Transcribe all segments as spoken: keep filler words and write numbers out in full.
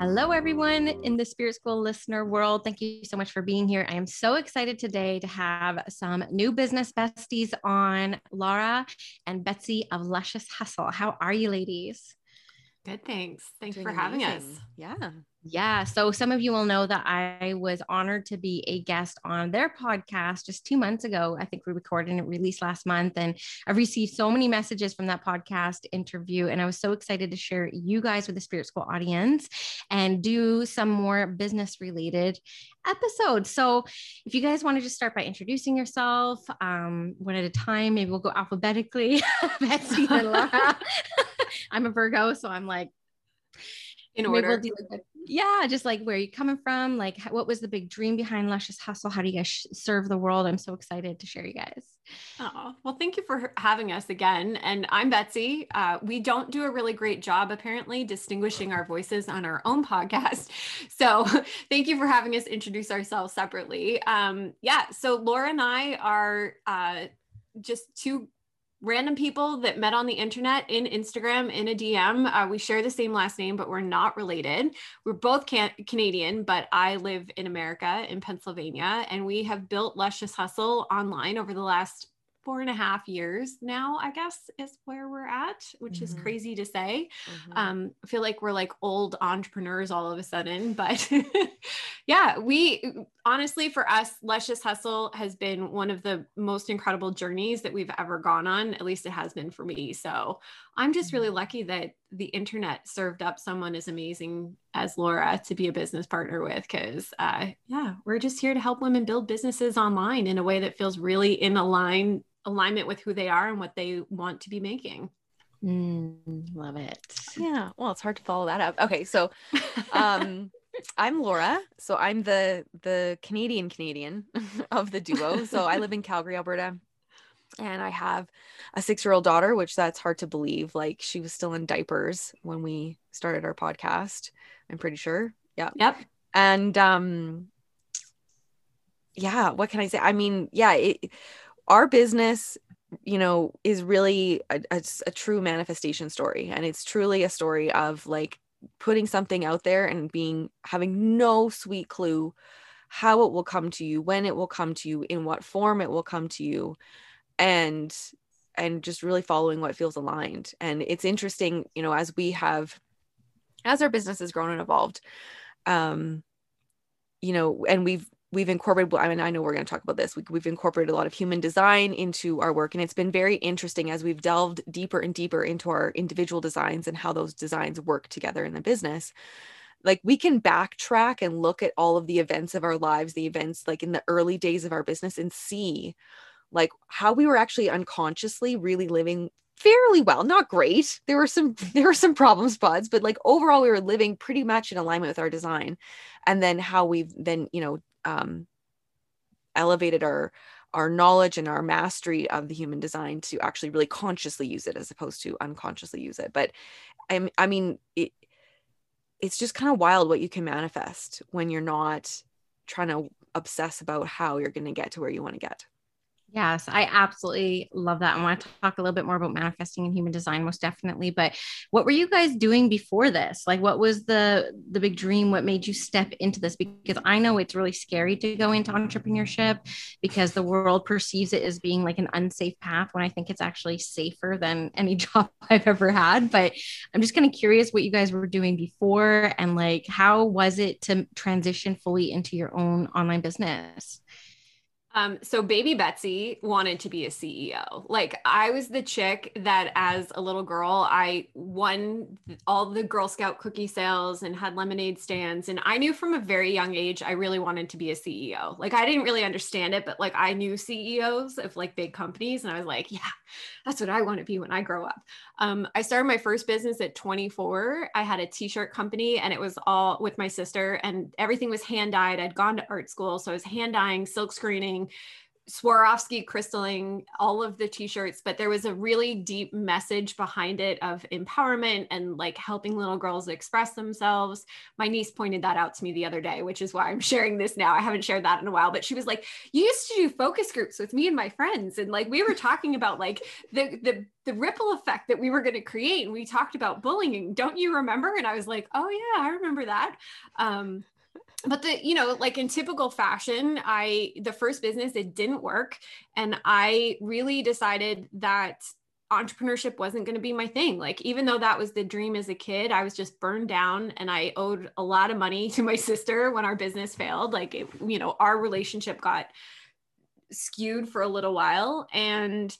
Hello, everyone in the Spirit School listener world. Thank you so much for being here. I am so excited today to have some new business besties on, Laura and Betsy of Luscious Hustle. How are you, ladies? Good, thanks. Thanks Doing for amazing. having us. Yeah. Yeah. So some of you will know that I was honored to be a guest on their podcast just two months ago. I think we recorded and it released last month, and I've received so many messages from that podcast interview. And I was so excited to share you guys with the Spirit School audience and do some more business related episodes. So if you guys want to just start by introducing yourself um, one at a time, maybe we'll go alphabetically. Betsy and Laura. I'm a Virgo, so I'm like, in order. We'll do like a, yeah. Just like, where are you coming from? Like, what was the big dream behind Luscious Hustle? How do you guys sh- serve the world? I'm so excited to share you guys. Oh, well, thank you for having us again. And I'm Betsy. Uh, we don't do a really great job, apparently, distinguishing our voices on our own podcast. So thank you for having us introduce ourselves separately. Um, yeah. So Laura and I are uh, just two random people that met on the internet in Instagram in a D M. Uh, we share the same last name, but we're not related. We're both can- Canadian, but I live in America, in Pennsylvania, and we have built Luscious Hustle online over the last four and a half years now, I guess, is where we're at, which mm-hmm. is crazy to say. Mm-hmm. Um, I feel like we're like old entrepreneurs all of a sudden, but yeah, we honestly, for us, Luscious Hustle has been one of the most incredible journeys that we've ever gone on. At least it has been for me. So I'm just really lucky that the internet served up someone as amazing as Laura to be a business partner with. Cause uh, yeah, we're just here to help women build businesses online in a way that feels really in align alignment with who they are and what they want to be making. Mm, love it. Yeah. Well, it's hard to follow that up. Okay. So, um, I'm Laura. So I'm the, the Canadian Canadian of the duo. So I live in Calgary, Alberta, and I have a six-year-old daughter, which that's hard to believe. Like, she was still in diapers when we started our podcast, I'm pretty sure. Yeah. Yep. And, um, yeah, what can I say? I mean, yeah, it, our business, you know, is really a, a, a true manifestation story. And it's truly a story of like putting something out there and being, having no sweet clue how it will come to you, when it will come to you, in what form it will come to you, and, and just really following what feels aligned. And it's interesting, you know, as we have, as our business has grown and evolved, um, you know, and we've, we've incorporated, I mean, I know we're going to talk about this. We, we've incorporated a lot of human design into our work. And it's been very interesting as we've delved deeper and deeper into our individual designs and how those designs work together in the business. Like, we can backtrack and look at all of the events of our lives, the events like in the early days of our business, and see like how we were actually unconsciously really living fairly well, not great. There were some, there were some problem spots, but like overall we were living pretty much in alignment with our design. And then how we've then, you know, um, elevated our, our knowledge and our mastery of the human design to actually really consciously use it as opposed to unconsciously use it. But I, I mean, it, it's just kind of wild what you can manifest when you're not trying to obsess about how you're going to get to where you want to get. Yes, I absolutely love that. I want to talk a little bit more about manifesting and human design, most definitely. But what were you guys doing before this? Like, what was the the big dream? What made you step into this? Because I know it's really scary to go into entrepreneurship because the world perceives it as being like an unsafe path, when I think it's actually safer than any job I've ever had. But I'm just kind of curious what you guys were doing before, and like, how was it to transition fully into your own online business? Um, so baby Betsy wanted to be a C E O. Like, I was the chick that as a little girl, I won all the Girl Scout cookie sales and had lemonade stands. And I knew from a very young age, I really wanted to be a C E O. Like, I didn't really understand it, but like, I knew C E Os of like big companies. And I was like, yeah, that's what I want to be when I grow up. Um, I started my first business at twenty-four. I had a t-shirt company and it was all with my sister and everything was hand dyed. I'd gone to art school. So I was hand dyeing, silk screening, Swarovski crystalling, all of the t-shirts, but there was a really deep message behind it of empowerment and like helping little girls express themselves. My niece pointed that out to me the other day, which is why I'm sharing this now. I haven't shared that in a while, but she was like, you used to do focus groups with me and my friends. And like, we were talking about like the, the, the ripple effect that we were going to create. And we talked about bullying. Don't you remember? And I was like, oh yeah, I remember that. Um, But the, you know, like in typical fashion, I, the first business, it didn't work. And I really decided that entrepreneurship wasn't going to be my thing. Like, even though that was the dream as a kid, I was just burned down and I owed a lot of money to my sister when our business failed. Like, it, you know, our relationship got skewed for a little while. And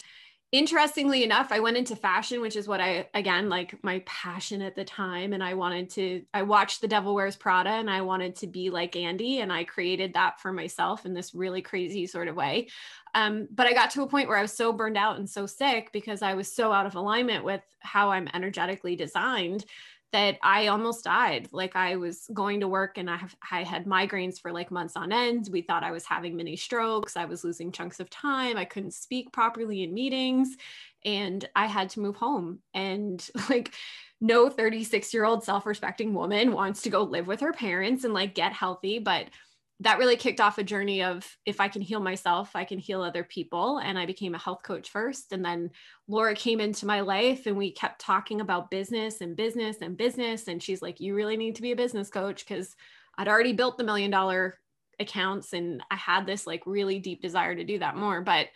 interestingly enough, I went into fashion, which is what I, again, like my passion at the time. And I wanted to, I watched The Devil Wears Prada and I wanted to be like Andy. And I created that for myself in this really crazy sort of way. Um, but I got to a point where I was so burned out and so sick because I was so out of alignment with how I'm energetically designed that I almost died. Like, I was going to work and I, have, I had migraines for like months on end. We thought I was having mini strokes. I was losing chunks of time. I couldn't speak properly in meetings and I had to move home. And like, no thirty-six year old self-respecting woman wants to go live with her parents and like get healthy. But that really kicked off a journey of, if I can heal myself, I can heal other people. And I became a health coach first. And then Laura came into my life and we kept talking about business and business and business. And she's like, you really need to be a business coach, because I'd already built the million dollar accounts. And I had this like really deep desire to do that more. But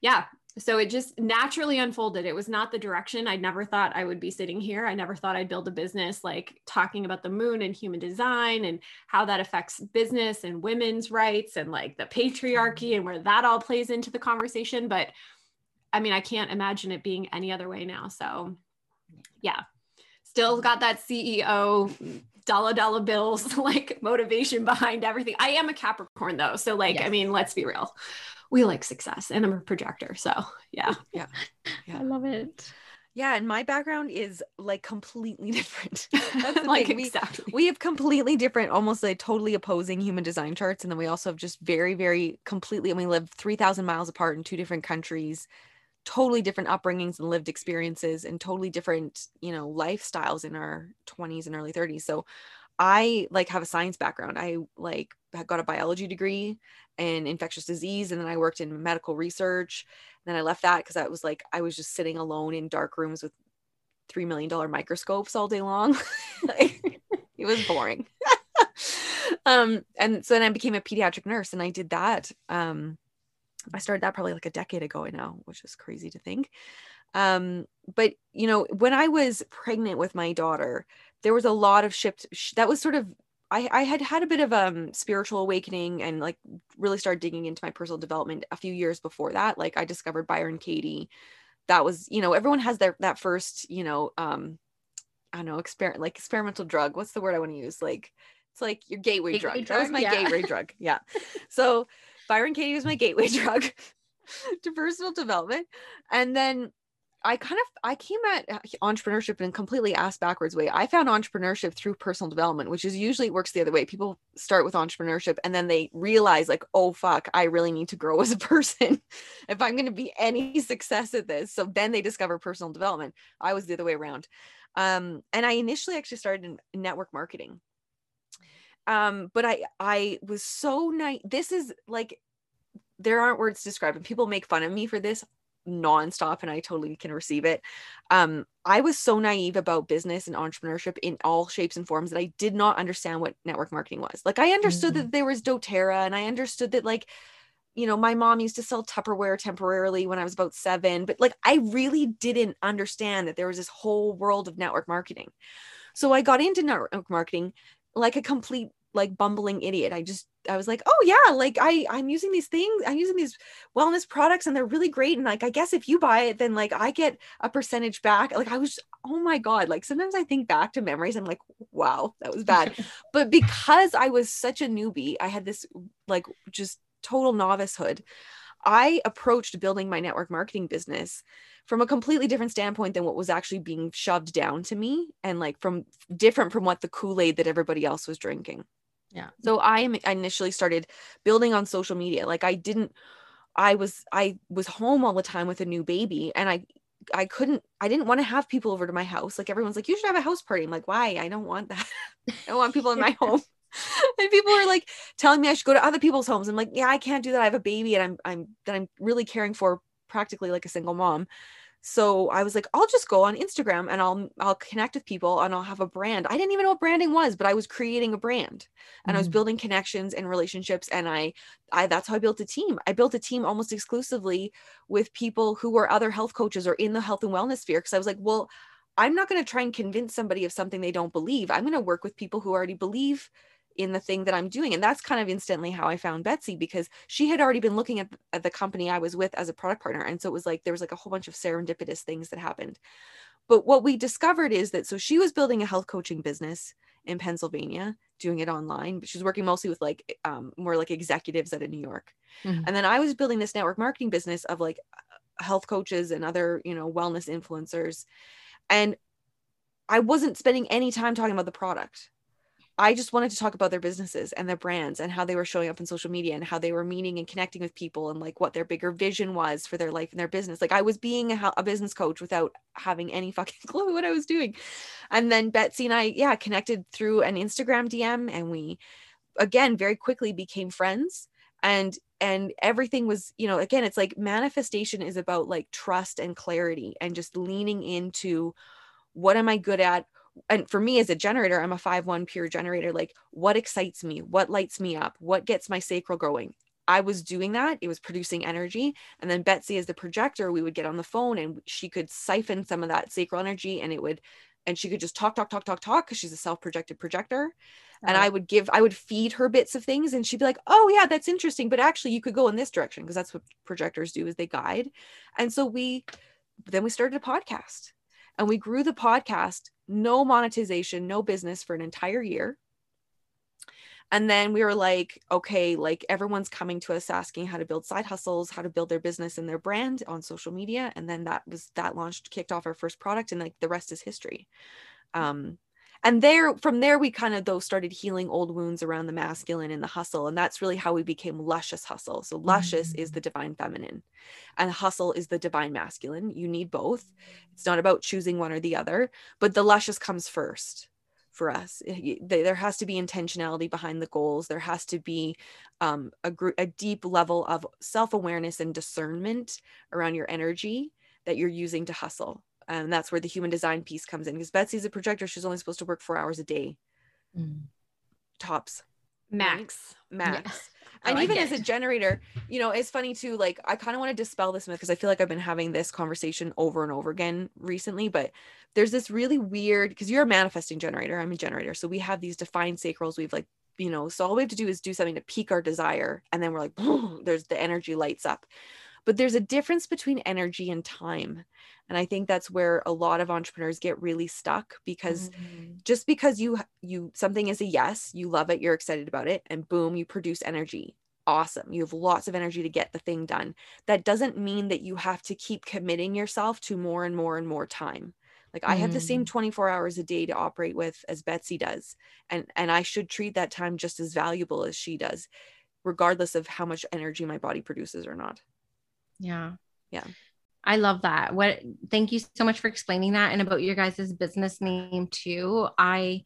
yeah, so it just naturally unfolded. It was not the direction. I never thought I would be sitting here. I never thought I'd build a business like talking about the moon and human design and how that affects business and women's rights and like the patriarchy and where that all plays into the conversation. But I mean, I can't imagine it being any other way now. So yeah, still got that C E O dollar dollar bills, like motivation behind everything. I am a Capricorn though. So like, yes. I mean, let's be real. We like success, and I'm a projector. So yeah. Yeah. Yeah. I love it. Yeah. And my background is like completely different. That's like thing. Exactly. We, we have completely different, almost like totally opposing human design charts. And then we also have just very, very completely, and we live three thousand miles apart in two different countries, totally different upbringings and lived experiences and totally different, you know, lifestyles in our twenties and early thirties. So I like have a science background. I like got a biology degree in infectious disease. And then I worked in medical research. And then I left that because I was like, I was just sitting alone in dark rooms with three million dollar microscopes all day long. Like, it was boring. um, and so then I became a pediatric nurse and I did that. Um, I started that probably like a decade ago now, which is crazy to think. Um, but you know, when I was pregnant with my daughter, there was a lot of shift. That was sort of, I, I had had a bit of a um, spiritual awakening and like really started digging into my personal development a few years before that. Like I discovered Byron Katie. That was, you know, everyone has their, that first, you know, um, I don't know, experiment, like experimental drug. What's the word I want to use? Like, it's like your gateway, gateway drug. drug. That was my yeah. gateway drug. Yeah. So Byron Katie was my gateway drug to personal development. And then I kind of, I came at entrepreneurship in a completely ass backwards way. I found entrepreneurship through personal development, which is usually works the other way. People start with entrepreneurship and then they realize like, oh fuck, I really need to grow as a person if I'm going to be any success at this. So then they discover personal development. I was the other way around. Um, and I initially actually started in network marketing. Um, but I, I was so nice. This is like, there aren't words describing. People make fun of me for this nonstop and I totally can receive it. Um, I was so naive about business and entrepreneurship in all shapes and forms that I did not understand what network marketing was. Like I understood mm-hmm. that there was doTERRA and I understood that like, you know, my mom used to sell Tupperware temporarily when I was about seven, but like, I really didn't understand that there was this whole world of network marketing. So I got into network marketing like a complete, like bumbling idiot. I just, I was like, oh yeah, like I, I'm using these things, I'm using these wellness products and they're really great. And like, I guess if you buy it, then like I get a percentage back. Like I was, oh my God, like sometimes I think back to memories. I'm like, wow, that was bad. But because I was such a newbie, I had this like just total novicehood. I approached building my network marketing business from a completely different standpoint than what was actually being shoved down to me, and like from different from what the Kool-Aid that everybody else was drinking. Yeah. So I initially started building on social media. Like I didn't, I was, I was home all the time with a new baby, and I, I couldn't, I didn't want to have people over to my house. Like everyone's like, you should have a house party. I'm like, why? I don't want that. I don't want people in my home. And people were like telling me I should go to other people's homes. I'm like, yeah, I can't do that. I have a baby and I'm, I'm, that I'm really caring for practically like a single mom. So I was like, I'll just go on Instagram and I'll, I'll connect with people and I'll have a brand. I didn't even know what branding was, but I was creating a brand and mm-hmm. I was building connections and relationships. And I, I, that's how I built a team. I built a team almost exclusively with people who were other health coaches or in the health and wellness sphere. Cause I was like, well, I'm not going to try and convince somebody of something they don't believe. I'm going to work with people who already believe in the thing that I'm doing. And that's kind of instantly how I found Betsy, because she had already been looking at, at the company I was with as a product partner. And so it was like, there was like a whole bunch of serendipitous things that happened. But what we discovered is that, so she was building a health coaching business in Pennsylvania, doing it online, but she was working mostly with like um, more like executives out of New York. Mm-hmm. And then I was building this network marketing business of like health coaches and other, you know, wellness influencers. And I wasn't spending any time talking about the product. I just wanted to talk about their businesses and their brands and how they were showing up in social media and how they were meeting and connecting with people and like what their bigger vision was for their life and their business. Like I was being a, a business coach without having any fucking clue what I was doing. And then Betsy and I, yeah, connected through an Instagram D M, and we, again, very quickly became friends. And, and everything was, you know, again, it's like manifestation is about like trust and clarity and just leaning into what am I good at? And for me as a generator, I'm a five one pure generator. Like what excites me, what lights me up, what gets my sacral going. I was doing that. It was producing energy. And then Betsy as the projector, we would get on the phone and she could siphon some of that sacral energy and it would, and she could just talk, talk, talk, talk, talk. Cause she's a self-projected projector. And I would give, I would feed her bits of things and she'd be like, oh yeah, that's interesting. But actually you could go in this direction. Cause that's what projectors do, is they guide. And so we, then we started a podcast and we grew the podcast. No monetization, no business for an entire year. And then we were like, okay, like everyone's coming to us asking how to build side hustles, how to build their business and their brand on social media. And then that was, that launched, kicked off our first product, and like the rest is history. Um, and there, from there, we kind of though started healing old wounds around the masculine and the hustle. And that's really how we became Luscious Hustle. So Luscious mm-hmm. is the divine feminine and Hustle is the divine masculine. You need both. It's not about choosing one or the other, but the Luscious comes first for us. There has to be intentionality behind the goals. There has to be um, a, gr- a deep level of self-awareness and discernment around your energy that you're using to hustle. And that's where the human design piece comes in, because Betsy's a projector. She's only supposed to work four hours a day. Mm. Tops. Max. Right? Max. Yeah. And like even it. As a generator, you know, it's funny too. Like I kind of want to dispel this myth because I feel like I've been having this conversation over and over again recently, but there's this really weird, because you're a manifesting generator, I'm a generator. So we have these defined sacrals. We've like, you know, so all we have to do is do something to pique our desire. And then we're like, boom, there's the energy lights up. But there's a difference between energy and time. And I think that's where a lot of entrepreneurs get really stuck, because mm-hmm. just because you, you, something is a yes, you love it, you're excited about it, and boom, you produce energy. Awesome. You have lots of energy to get the thing done. That doesn't mean that you have to keep committing yourself to more and more and more time. Like I mm-hmm. have the same twenty-four hours a day to operate with as Betsy does. And, and I should treat that time just as valuable as she does, regardless of how much energy my body produces or not. Yeah. Yeah. I love that. What, thank you so much for explaining that, and about your guys' business name too. I,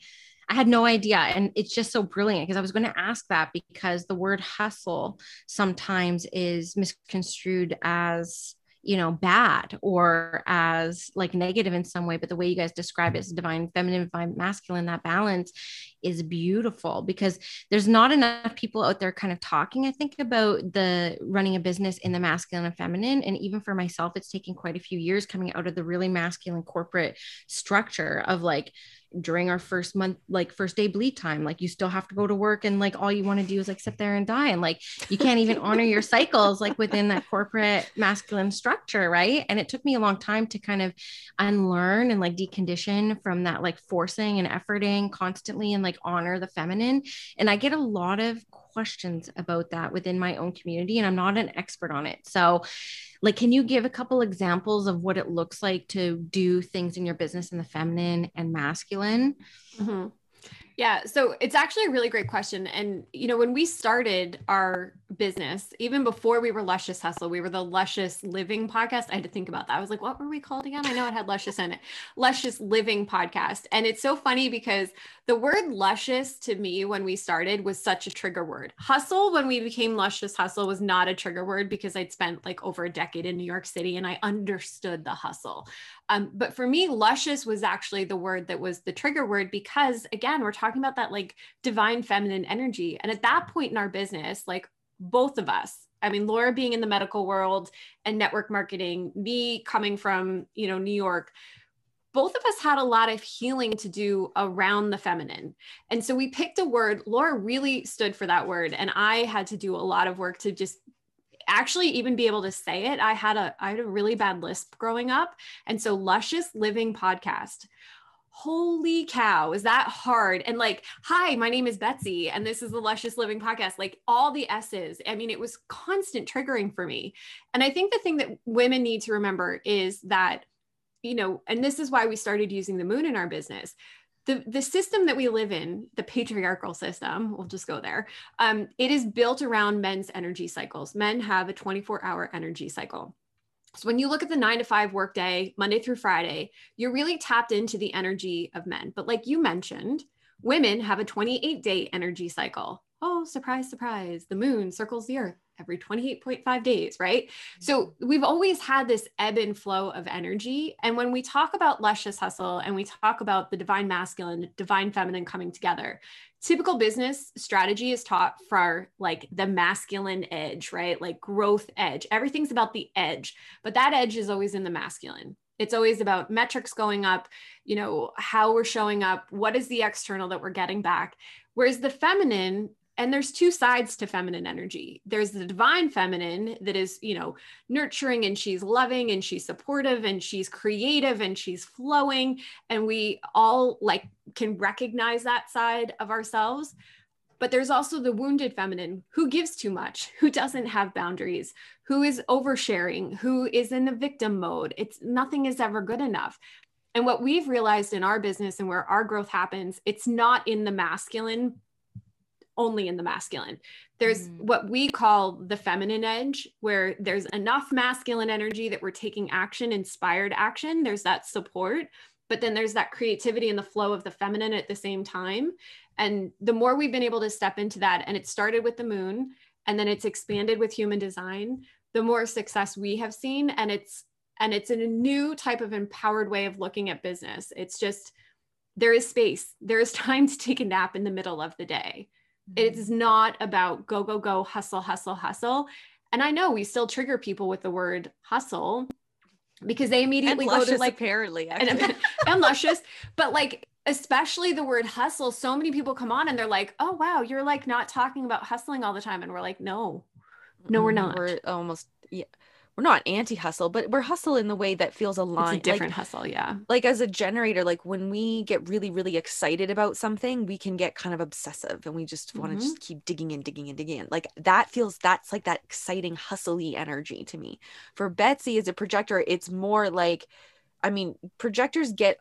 I had no idea. And it's just so brilliant, because I was going to ask that, because the word hustle sometimes is misconstrued as, you know, bad or as like negative in some way, but the way you guys describe it as divine feminine, divine masculine, that balance is beautiful, because there's not enough people out there kind of talking, I think, about the running a business in the masculine and feminine. And even for myself, it's taken quite a few years coming out of the really masculine corporate structure of like, during our first month, like first day bleed time, like you still have to go to work and like all you want to do is like sit there and die. And like, you can't even honor your cycles, like within that corporate masculine structure. Right. And it took me a long time to kind of unlearn and like decondition from that, like forcing and efforting constantly and like honor the feminine. And I get a lot of questions about that within my own community, and I'm not an expert on it. So like, can you give a couple examples of what it looks like to do things in your business in the feminine and masculine? Mm-hmm. Yeah. So it's actually a really great question. And, you know, when we started our business, even before we were Luscious Hustle, we were the Luscious Living Podcast. I had to think about that. I was like, what were we called again? I know it had Luscious in it. Luscious Living Podcast. And it's so funny because the word luscious to me when we started was such a trigger word. Hustle, when we became Luscious Hustle, was not a trigger word because I'd spent like over a decade in New York City and I understood the hustle. Um, but for me, luscious was actually the word that was the trigger word because, again, we're talking about that like divine feminine energy. And at that point in our business, like both of us, I mean, Laura being in the medical world and network marketing, me coming from, you know, New York, both of us had a lot of healing to do around the feminine. And so we picked a word. Laura really stood for that word. And I had to do a lot of work to just actually even be able to say it. I had a, I had a really bad lisp growing up. And so Luscious Living Podcast. Holy cow, is that hard? And like, hi, my name is Betsy, and this is the Luscious Living Podcast. Like all the S's. I mean, it was constant triggering for me. And I think the thing that women need to remember is that, you know, and this is why we started using the moon in our business. The, the system that we live in, the patriarchal system, we'll just go there. Um, it is built around men's energy cycles. Men have a twenty-four hour energy cycle. So when you look at the nine to five workday, Monday through Friday, you're really tapped into the energy of men. But like you mentioned, women have a twenty-eight day energy cycle. Oh, surprise, surprise. The moon circles the earth every twenty-eight point five days, right? So we've always had this ebb and flow of energy. And when we talk about Luscious Hustle and we talk about the divine masculine, divine feminine coming together, typical business strategy is taught for like the masculine edge, right? Like growth edge. Everything's about the edge, but that edge is always in the masculine. It's always about metrics going up, you know, how we're showing up, what is the external that we're getting back. Whereas the feminine, and there's two sides to feminine energy. There's the divine feminine that is, you know, nurturing, and she's loving, and she's supportive, and she's creative, and she's flowing. And we all like can recognize that side of ourselves. But there's also the wounded feminine who gives too much, who doesn't have boundaries, who is oversharing, who is in the victim mode. It's nothing is ever good enough. And what we've realized in our business and where our growth happens, it's not in the masculine only in the masculine. There's mm. what we call the feminine edge, where there's enough masculine energy that we're taking action, inspired action. There's that support, but then there's that creativity and the flow of the feminine at the same time. And the more we've been able to step into that, and it started with the moon, and then it's expanded with human design, the more success we have seen. And it's, and it's in a new type of empowered way of looking at business. It's just, there is space. There is time to take a nap in the middle of the day. It is not about go, go, go, hustle, hustle, hustle. And I know we still trigger people with the word hustle because they immediately go to like, apparently, and, and luscious, but like, especially the word hustle. So many people come on and they're like, oh, wow, you're like not talking about hustling all the time. And we're like, no, no, we're not. We're almost, yeah. We're not anti-hustle, but we're hustle in the way that feels aligned. It's a different like, hustle, yeah. Like as a generator, like when we get really, really excited about something, we can get kind of obsessive and we just mm-hmm. want to just keep digging and digging and digging in. Like that feels, that's like that exciting hustle-y energy to me. For Betsy as a projector, it's more like, I mean, projectors get,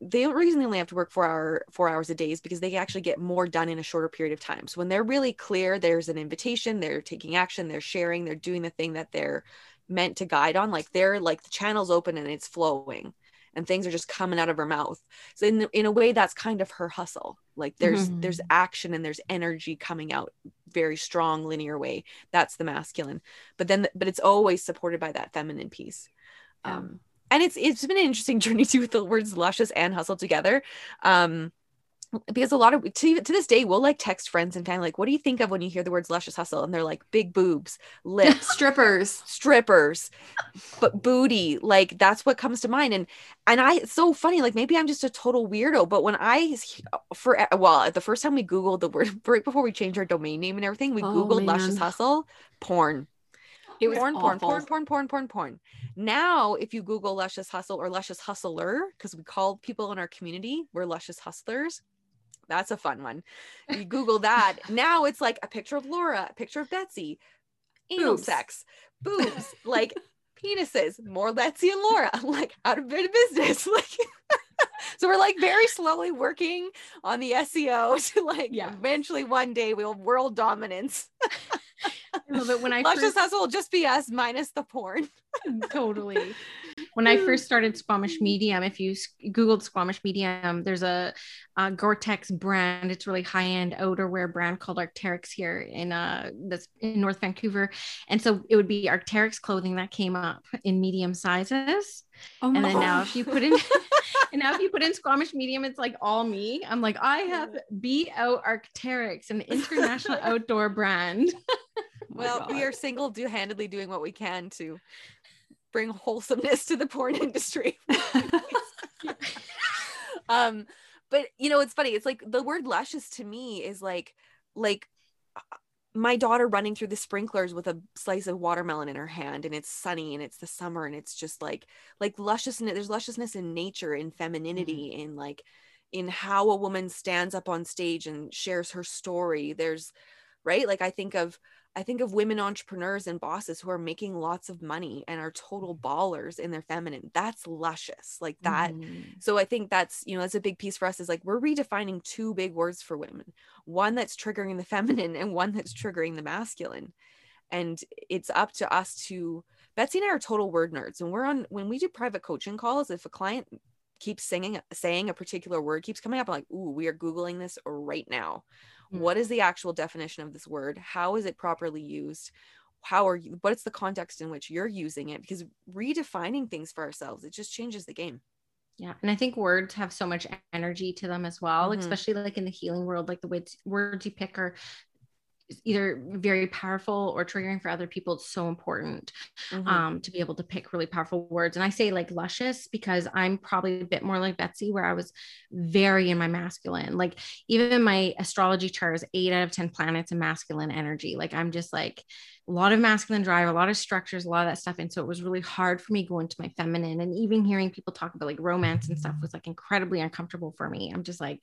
the reason they only have to work four, hour, four hours a day is because they actually get more done in a shorter period of time. So when they're really clear, there's an invitation, they're taking action, they're sharing, they're doing the thing that they're meant to guide on, like they're like the channel's open and it's flowing and things are just coming out of her mouth. So in, in a way that's kind of her hustle. Like there's, mm-hmm. there's action and there's energy coming out very strong, linear way. That's the masculine, but then, but it's always supported by that feminine piece. Yeah. Um, And it's it's been an interesting journey too with the words luscious and hustle together. Um, because a lot of, to, to this day, we'll like text friends and family, like, what do you think of when you hear the words Luscious Hustle? And they're like, big boobs, lips, strippers, strippers, but booty, like that's what comes to mind. And, and I, it's so funny, like maybe I'm just a total weirdo, but when I, for, well, the first time we Googled the word, right before we changed our domain name and everything, we Googled oh, Luscious Hustle, porn. It was porn, porn, porn, porn, porn, porn, porn. Now, if you Google Luscious Hustle or Luscious Hustler, because we call people in our community, we're Luscious Hustlers. That's a fun one. You Google that. Now it's like a picture of Laura, a picture of Betsy, anal sex, boobs, like penises, more Betsy and Laura, like out of business. Like, so we're like very slowly working on the S E O to like, yeah. eventually one day we'll world dominance. I love it. When I Luscious first... Hustle will just be us minus the porn. Totally. When I first started Squamish Medium, if you Googled Squamish Medium, there's a, a Gore-Tex brand. It's really high-end outerwear brand called Arc'teryx here in uh that's in North Vancouver. And so it would be Arc'teryx clothing that came up in medium sizes. Oh my. And then now if you put in and now if you put in Squamish Medium, it's like all me. I'm like, I have B O Arc'teryx, an international outdoor brand. Well, oh we are single do-handedly doing what we can to bring wholesomeness to the porn industry. um, but you know, it's funny. It's like the word luscious to me is like, like my daughter running through the sprinklers with a slice of watermelon in her hand, and it's sunny and it's the summer, and it's just like, like lusciousness. There's lusciousness in nature, in femininity, mm-hmm. in like, in how a woman stands up on stage and shares her story. There's right. Like I think of, I think of women entrepreneurs and bosses who are making lots of money and are total ballers in their feminine. That's luscious, like that. Mm. So I think that's, you know, that's a big piece for us is like, we're redefining two big words for women, one that's triggering the feminine and one that's triggering the masculine. And it's up to us to, Betsy and I are total word nerds. And we're on, when we do private coaching calls, if a client keeps singing, saying a particular word keeps coming up, I'm like, ooh, we are Googling this right now. What is the actual definition of this word? How is it properly used? How are you, what's the context in which you're using it? Because redefining things for ourselves, it just changes the game. Yeah. And I think words have so much energy to them as well, mm-hmm. especially like in the healing world, like the words, words you pick are either very powerful or triggering for other people. It's so important mm-hmm. um, to be able to pick really powerful words. And I say like luscious because I'm probably a bit more like Betsy, where I was very in my masculine, like even my astrology chart is eight out of ten planets in masculine energy. Like I'm just like a lot of masculine drive, a lot of structures, a lot of that stuff. And so it was really hard for me going to my feminine, and even hearing people talk about like romance and stuff was like incredibly uncomfortable for me. I'm just like,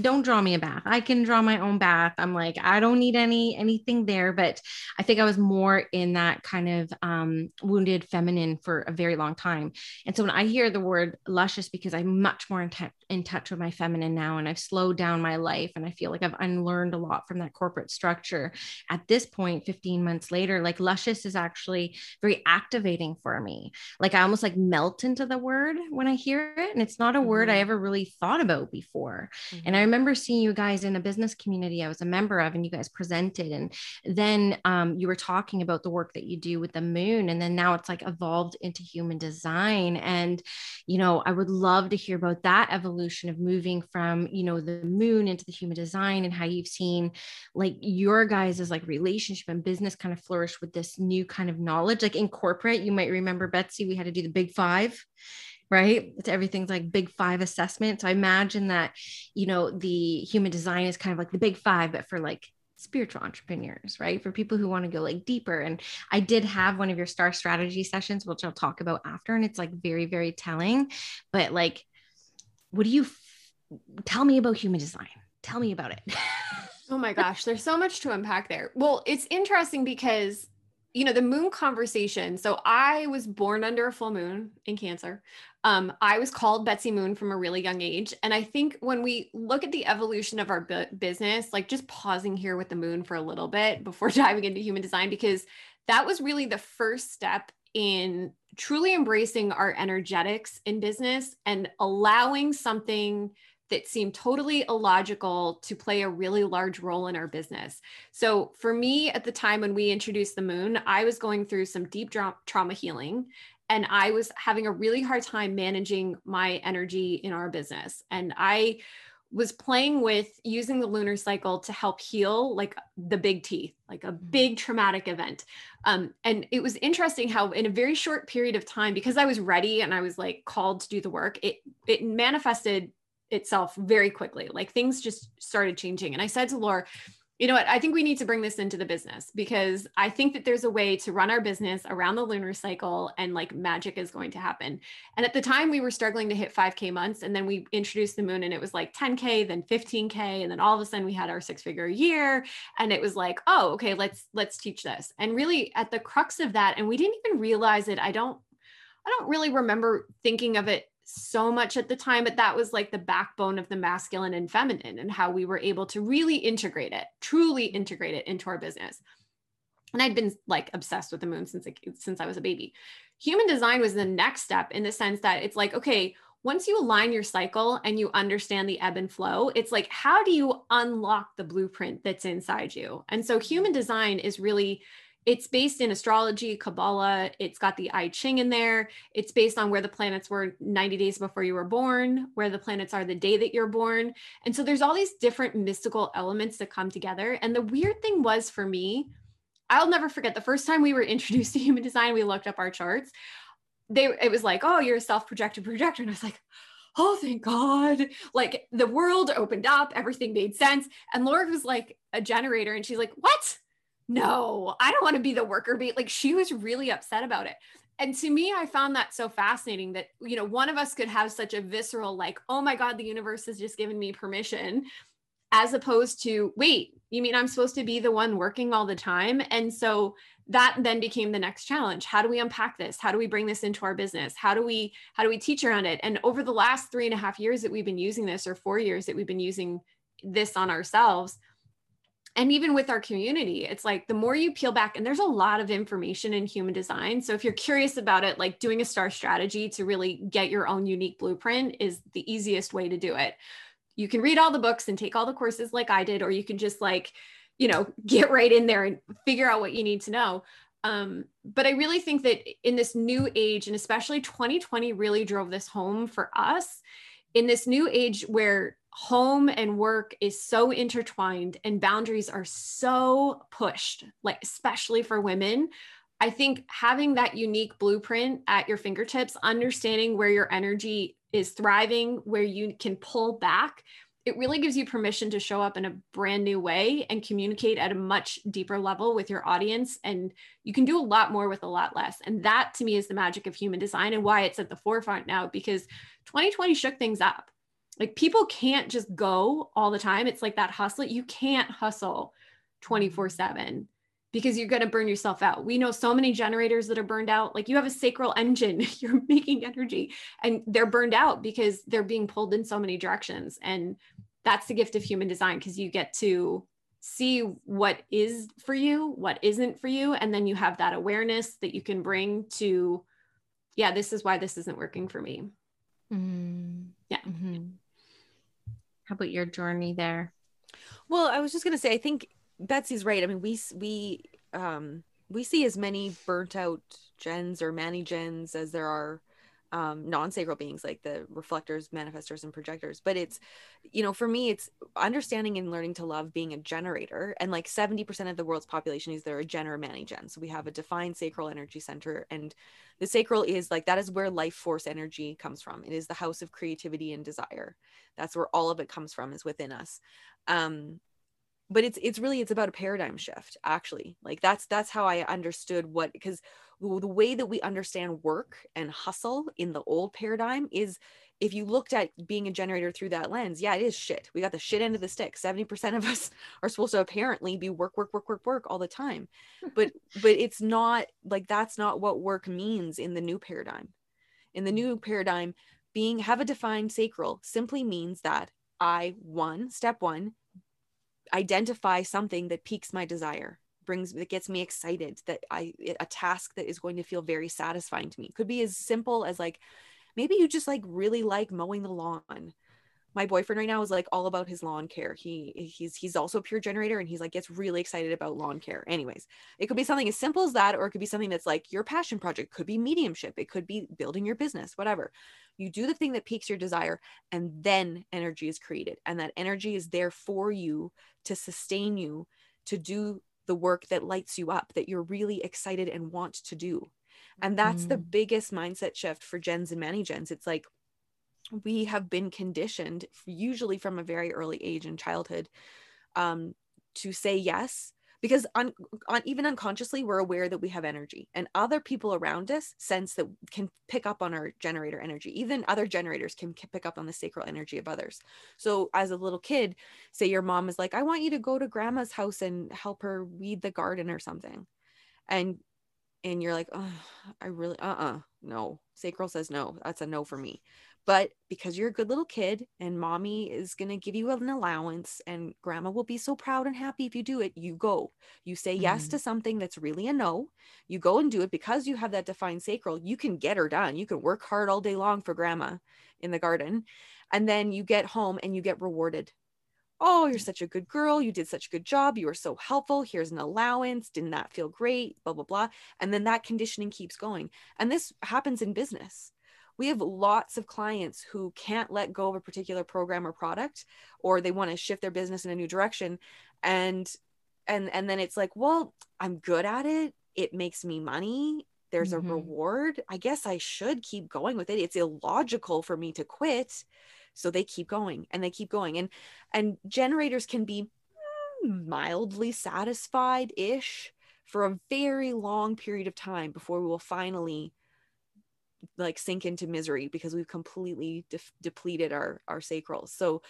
don't draw me a bath. I can draw my own bath. I'm like, I don't need any, anything there. But I think I was more in that kind of, um, wounded feminine for a very long time. And so when I hear the word luscious, because I'm much more in, te- in touch with my feminine now, and I've slowed down my life, and I feel like I've unlearned a lot from that corporate structure at this point, fifteen months later, like luscious is actually very activating for me. Like I almost like melt into the word when I hear it. And it's not a word mm-hmm. I ever really thought about before. Mm-hmm. And I remember seeing you guys in a business community I was a member of, and you guys presented, and then um, you were talking about the work that you do with the moon. And then now it's like evolved into human design. And, you know, I would love to hear about that evolution of moving from, you know, the moon into the human design, and how you've seen like your guys' like relationship and business kind of flourish with this new kind of knowledge. Like in corporate, you might remember, Betsy, we had to do the big five, right? It's everything's like big five assessment. So I imagine that, you know, the human design is kind of like the big five, but for like spiritual entrepreneurs, right? For people who want to go like deeper. And I did have one of your star strategy sessions, which I'll talk about after. And it's like very, very telling, but like, what do you f- tell me about human design? Tell me about it. Oh my gosh. There's so much to unpack there. Well, it's interesting because you know, the moon conversation. So I was born under a full moon in Cancer. Um, I was called Betsy Moon from a really young age. And I think when we look at the evolution of our bu- business, like just pausing here with the moon for a little bit before diving into human design, because that was really the first step in truly embracing our energetics in business and allowing something that seemed totally illogical to play a really large role in our business. So for me, at the time when we introduced the moon, I was going through some deep tra- trauma healing, and I was having a really hard time managing my energy in our business. And I was playing with using the lunar cycle to help heal like the big T, like a big traumatic event. Um, and it was interesting how in a very short period of time, because I was ready and I was like called to do the work, it, it manifested itself very quickly. Like things just started changing. And I said to Laura, you know what, I think we need to bring this into the business, because I think that there's a way to run our business around the lunar cycle and like magic is going to happen. And at the time we were struggling to hit five K months, and then we introduced the moon and it was like ten K, then fifteen K. And then all of a sudden we had our six figure year, and it was like, oh, okay, let's, let's teach this. And really at the crux of that, and we didn't even realize it. I don't, I don't really remember thinking of it so much at the time, but that was like the backbone of the masculine and feminine and how we were able to really integrate it, truly integrate it into our business. And I'd been like obsessed with the moon since, since I was a baby. Human design was the next step, in the sense that it's like, okay, once you align your cycle and you understand the ebb and flow, it's like, how do you unlock the blueprint that's inside you? And so human design is really, it's based in astrology, Kabbalah. It's got the I Ching in there. It's based on where the planets were ninety days before you were born, where the planets are the day that you're born. And so there's all these different mystical elements that come together. And the weird thing was, for me, I'll never forget the first time we were introduced to human design, we looked up our charts. They, it was like, oh, you're a self-projected projector. And I was like, oh, thank God. Like the world opened up, everything made sense. And Laura was like a generator, and she's like, what? No, I don't want to be the worker bee. Like she was really upset about it. And to me, I found that so fascinating that, you know, one of us could have such a visceral, like, oh my God, the universe has just given me permission, as opposed to, wait, you mean I'm supposed to be the one working all the time? And so that then became the next challenge. How do we unpack this? How do we bring this into our business? How do we, how do we teach around it? And over the last three and a half years that we've been using this, or four years that we've been using this on ourselves, and even with our community, it's like the more you peel back, and there's a lot of information in human design. So if you're curious about it, like doing a star strategy to really get your own unique blueprint is the easiest way to do it. You can read all the books and take all the courses like I did, or you can just like, you know, get right in there and figure out what you need to know. Um, but I really think that in this new age, and especially twenty twenty really drove this home for us, in this new age where home and work is so intertwined and boundaries are so pushed, like especially for women, I think having that unique blueprint at your fingertips, understanding where your energy is thriving, where you can pull back, it really gives you permission to show up in a brand new way and communicate at a much deeper level with your audience. And you can do a lot more with a lot less. And that to me is the magic of human design, and why it's at the forefront now, because twenty twenty shook things up. Like people can't just go all the time. It's like that hustle. You can't hustle twenty-four seven because you're going to burn yourself out. We know so many generators that are burned out. Like you have a sacral engine, you're making energy, and they're burned out because they're being pulled in so many directions. And that's the gift of human design, because you get to see what is for you, what isn't for you. And then you have that awareness that you can bring to, yeah, this is why this isn't working for me. Mm. Yeah. Mm-hmm. How about your journey there? Well, I was just going to say, I think Betsy's right. I mean, we, we, um, we see as many burnt out gens or mani gens as there are, um, non-sacral beings, like the reflectors, manifestors, and projectors. But it's, you know, for me, it's understanding and learning to love being a generator. And like seventy percent of the world's population is there a gen or mani gen. So we have a defined sacral energy center, and the sacral is like, that is where life force energy comes from. It is the house of creativity and desire. That's where all of it comes from, is within us. Um, but it's, it's really, it's about a paradigm shift, actually. Like that's, that's how I understood what, because the way that we understand work and hustle in the old paradigm is, if you looked at being a generator through that lens, yeah, it is shit. We got the shit end of the stick. seventy percent of us are supposed to apparently be work, work, work, work, work all the time. But, but it's not like, that's not what work means in the new paradigm. In the new paradigm, being, have a defined sacral simply means that I, one, step one, identify something that piques my desire, brings, that gets me excited, that I, a task that is going to feel very satisfying to me. Could be as simple as like, maybe you just like really like mowing the lawn, my boyfriend right now is like all about his lawn care. He he's he's also a Pure Generator, and he's like gets really excited about lawn care. Anyways, it could be something as simple as that, or it could be something that's like your passion project. It could be mediumship. It could be building your business, whatever. You do the thing that piques your desire, and then energy is created, and that energy is there for you to sustain you to do the work that lights you up, that you're really excited and want to do. And that's mm-hmm. the biggest mindset shift for gens and many gens. It's like, we have been conditioned, usually from a very early age in childhood, um, to say yes, because on, on even unconsciously, we're aware that we have energy, and other people around us sense that can pick up on our generator energy. Even other generators can, can pick up on the sacral energy of others. So as a little kid, say your mom is like, I want you to go to grandma's house and help her weed the garden or something. And And you're like, oh, I really, uh-uh, no. Sacral says no. That's a no for me. But because you're a good little kid and mommy is going to give you an allowance and grandma will be so proud and happy if you do it, you go. You say yes mm-hmm. to something that's really a no. You go and do it because you have that defined sacral. You can get her done. You can work hard all day long for grandma in the garden. And then you get home and you get rewarded. Oh, you're such a good girl. You did such a good job. You were so helpful. Here's an allowance. Didn't that feel great? Blah, blah, blah. And then that conditioning keeps going. And this happens in business. We have lots of clients who can't let go of a particular program or product, or they want to shift their business in a new direction. And, and, and then it's like, well, I'm good at it. It makes me money. There's mm-hmm. a reward. I guess I should keep going with it. It's illogical for me to quit. So they keep going and they keep going. And, and generators can be mildly satisfied-ish for a very long period of time before we will finally like sink into misery, because we've completely de- depleted our, our sacrals. So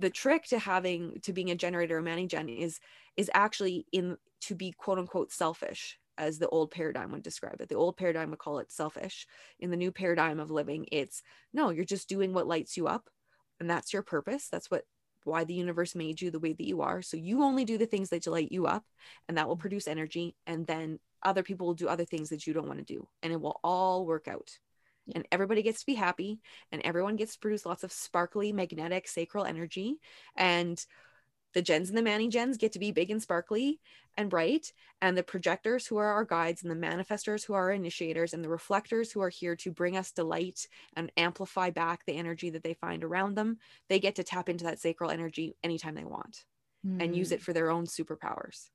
the trick to having, to being a generator or manigen is, is actually in to be quote unquote selfish, as the old paradigm would describe it. The old paradigm would call it selfish. In the new paradigm of living, it's no, you're just doing what lights you up. And that's your purpose. That's what, why the universe made you the way that you are. So you only do the things that light you up, and that will produce energy. And then other people will do other things that you don't want to do, and it will all work out. And everybody gets to be happy, and everyone gets to produce lots of sparkly, magnetic, sacral energy. And the gens and the mani gens get to be big and sparkly and bright. And the projectors, who are our guides, and the manifestors, who are our initiators, and the reflectors, who are here to bring us delight and amplify back the energy that they find around them, they get to tap into that sacral energy anytime they want mm. and use it for their own superpowers.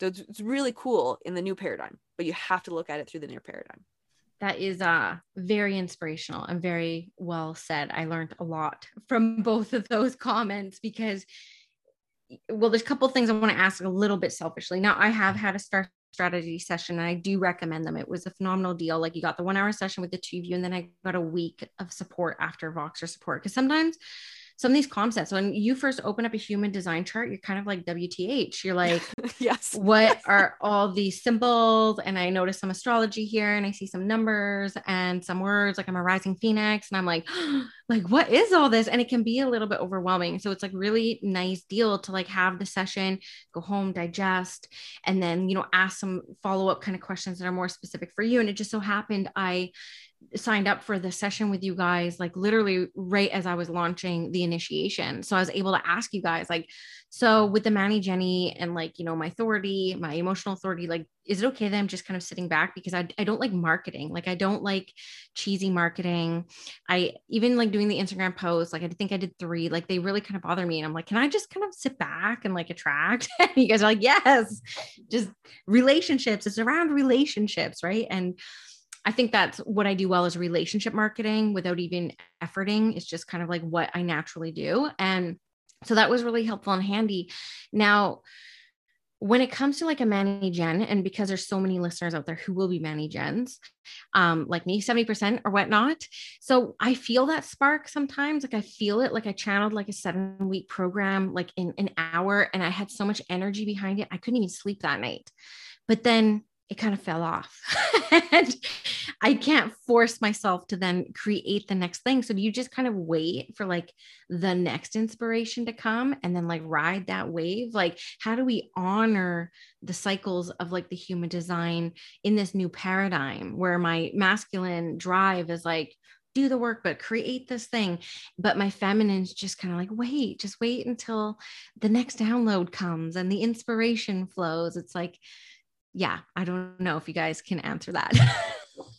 So it's, it's really cool in the new paradigm, but you have to look at it through the new paradigm. That is uh, very inspirational and very well said. I learned a lot from both of those comments, because well, there's a couple of things I want to ask a little bit selfishly. Now, I have had a star strategy session, and I do recommend them. It was a phenomenal deal. Like, you got the one hour session with the two of you, and then I got a week of support after Voxer support. Because sometimes some of these concepts, when you first open up a human design chart, you're kind of like W T H. You're like, yes, what are all these symbols? And I noticed some astrology here, and I see some numbers and some words, like I'm a rising phoenix. And I'm like, oh, like, what is all this? And it can be a little bit overwhelming. So it's like really nice deal to like have the session, go home, digest, and then, you know, ask some follow-up kind of questions that are more specific for you. And it just so happened, I signed up for the session with you guys, like literally right as I was launching the initiation. So I was able to ask you guys, like, so with the Manny Jenny and like, you know, my authority, my emotional authority, like, is it okay that I'm just kind of sitting back? Because I, I don't like marketing. Like, I don't like cheesy marketing. I even like doing the Instagram posts. Like, I think I did three, like they really kind of bother me. And I'm like, can I just kind of sit back and like attract? And you guys are like, yes, just relationships. It's around relationships. Right. And I think that's what I do well is relationship marketing without even efforting. It's just kind of like what I naturally do. And so that was really helpful and handy. Now, when it comes to like a mani gen, and because there's so many listeners out there who will be mani gens, um, like me, seventy percent or whatnot. So I feel that spark sometimes. Like I feel it, like I channeled like a seven week program, like in an hour, and I had so much energy behind it. I couldn't even sleep that night, but then it kind of fell off and I can't force myself to then create the next thing. So do you just kind of wait for like the next inspiration to come and then like ride that wave? Like, how do we honor the cycles of like the human design in this new paradigm where my masculine drive is like, do the work, but create this thing. But my feminine's just kind of like, wait, just wait until the next download comes and the inspiration flows. It's like, yeah, I don't know if you guys can answer that.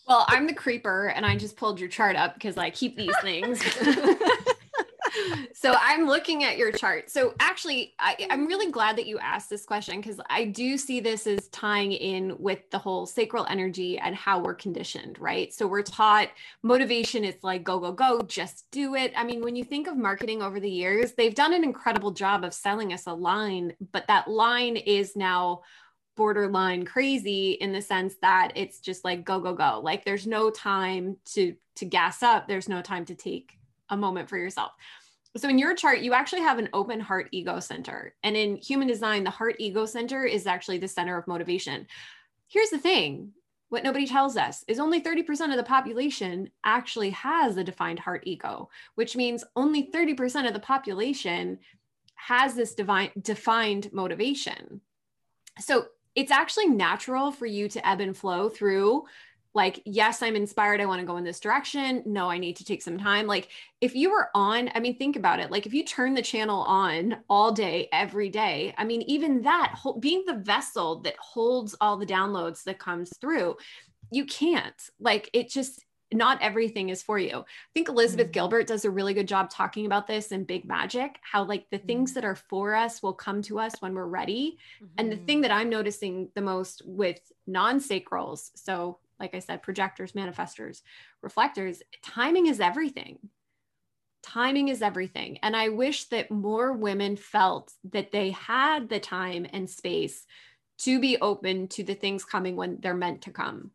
Well, I'm the creeper and I just pulled your chart up because I keep these things. So I'm looking at your chart. So actually, I, I'm really glad that you asked this question, because I do see this as tying in with the whole sacral energy and how we're conditioned, right? So we're taught motivation is like, go, go, go, just do it. I mean, when you think of marketing over the years, they've done an incredible job of selling us a line, but that line is now borderline crazy in the sense that it's just like, go, go, go. Like there's no time to, to gas up. There's no time to take a moment for yourself. So in your chart, you actually have an open heart ego center. And in human design, the heart ego center is actually the center of motivation. Here's the thing. What nobody tells us is only thirty percent of the population actually has a defined heart ego, which means only thirty percent of the population has this divine, defined motivation. So it's actually natural for you to ebb and flow through, like, yes, I'm inspired. I want to go in this direction. No, I need to take some time. Like if you were on, I mean, think about it. Like if you turn the channel on all day, every day, I mean, even that whole, being the vessel that holds all the downloads that comes through, you can't, like, it just, not everything is for you. I think Elizabeth mm-hmm. Gilbert does a really good job talking about this in Big Magic, how like the mm-hmm. things that are for us will come to us when we're ready. Mm-hmm. And the thing that I'm noticing the most with non-sacrals, so like I said, projectors, manifestors, reflectors, timing is everything. Timing is everything. And I wish that more women felt that they had the time and space to be open to the things coming when they're meant to come.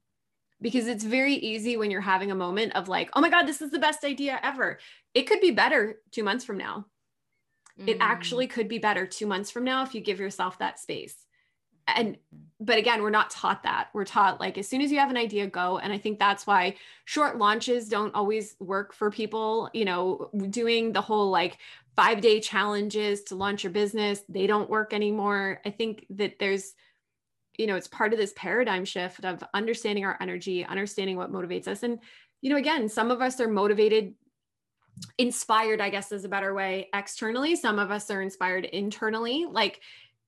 Because it's very easy when you're having a moment of like, oh my God, this is the best idea ever. It could be better two months from now. Mm. It actually could be better two months from now if you give yourself that space. And, but again, we're not taught that. We're taught like, as soon as you have an idea, go. And I think that's why short launches don't always work for people, you know, doing the whole like five day challenges to launch your business. They don't work anymore. I think that there's, you know, it's part of this paradigm shift of understanding our energy, understanding what motivates us. And, you know, again, some of us are motivated, inspired, I guess is a better way, externally. Some of us are inspired internally. Like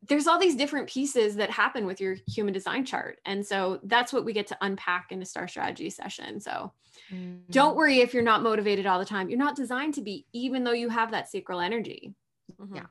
there's all these different pieces that happen with your human design chart. And so that's what we get to unpack in a star strategy session. So mm-hmm. don't worry if you're not motivated all the time. You're not designed to be, even though you have that sacral energy. Mm-hmm. Yeah.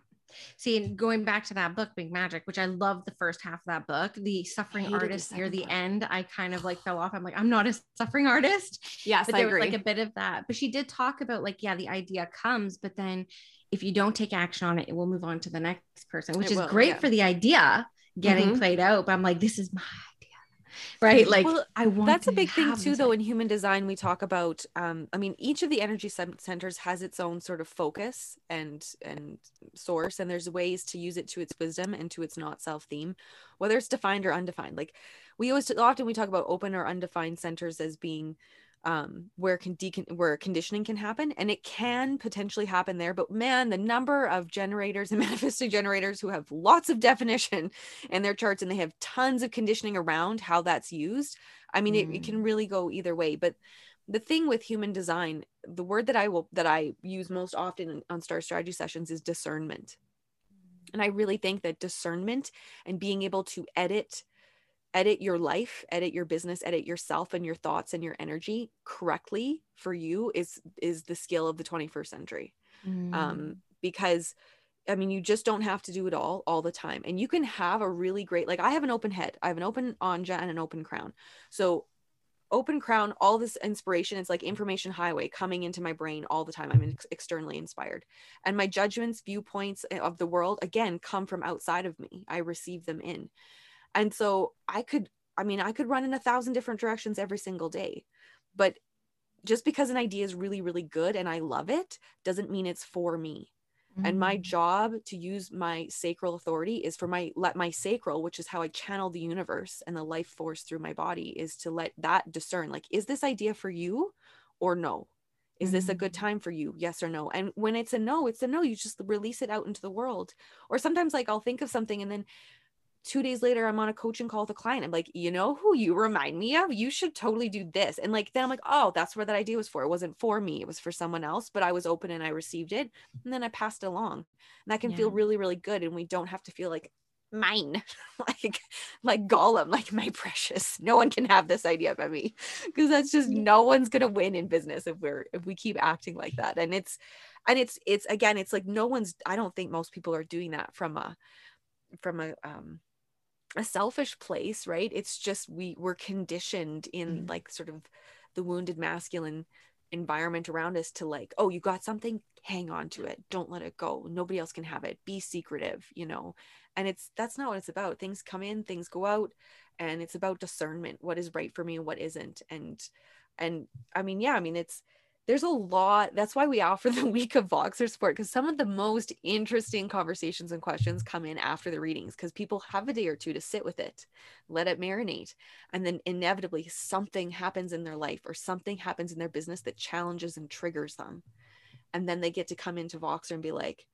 See, going back to that book, Big Magic, which I love the first half of that book, the suffering artist near the end, I kind of like fell off. I'm like, I'm not a suffering artist. Yes, but there was like a bit of that, but she did talk about like, yeah, the idea comes, but then if you don't take action on it, it will move on to the next person, which is great for the idea getting mm-hmm. played out. But I'm like, this is my right? Like well, I want that's a big thing too, though. In human design, we talk about, um, I mean, each of the energy centers has its own sort of focus and, and source, and there's ways to use it to its wisdom and to its not self theme, whether it's defined or undefined. Like we always, often we talk about open or undefined centers as being, um, where can decon where conditioning can happen, and it can potentially happen there, but man, the number of generators and manifesting generators who have lots of definition in their charts and they have tons of conditioning around how that's used. I mean, mm. it, it can really go either way, but the thing with human design, the word that I will, that I use most often on star strategy sessions is discernment. And I really think that discernment and being able to edit edit your life, edit your business, edit yourself and your thoughts and your energy correctly for you is, is the skill of the twenty-first century. Mm. Um, because I mean, you just don't have to do it all, all the time. And you can have a really great, like I have an open head, I have an open Anja and an open crown. So open crown, all this inspiration, it's like information highway coming into my brain all the time. I'm ex- externally inspired. And my judgments, viewpoints of the world, again, come from outside of me. I receive them in. And so I could, I mean, I could run in a thousand different directions every single day, but just because an idea is really, really good and I love it doesn't mean it's for me. Mm-hmm. And my job to use my sacral authority is for my, let my sacral, which is how I channel the universe and the life force through my body, is to let that discern, like, is this idea for you or no? Is mm-hmm. this a good time for you? Yes or no? And when it's a no, it's a no. You just release it out into the world. Or sometimes like I'll think of something and then two days later, I'm on a coaching call with a client. I'm like, you know who you remind me of? You should totally do this. And like, then I'm like, oh, that's where that idea was for. It wasn't for me. It was for someone else, but I was open and I received it. And then I passed it along, and that can yeah. feel really, really good. And we don't have to feel like mine, like, like Gollum, like my precious, no one can have this idea by me, because that's just, no one's going to win in business if we're, if we keep acting like that. And it's, and it's, it's, again, it's like, no one's, I don't think most people are doing that from a, from a, um, a selfish place, right? It's just, we were conditioned in mm-hmm. like sort of the wounded masculine environment around us to like, oh, you got something, hang on to it. Don't let it go. Nobody else can have it. Be secretive, you know? And it's, that's not what it's about. Things come in, things go out, and it's about discernment. What is right for me and what isn't. And, and I mean, yeah, I mean, it's, there's a lot. That's why we offer the week of Voxer support, because some of the most interesting conversations and questions come in after the readings, because people have a day or two to sit with it, let it marinate. And then inevitably something happens in their life or something happens in their business that challenges and triggers them. And then they get to come into Voxer and be like,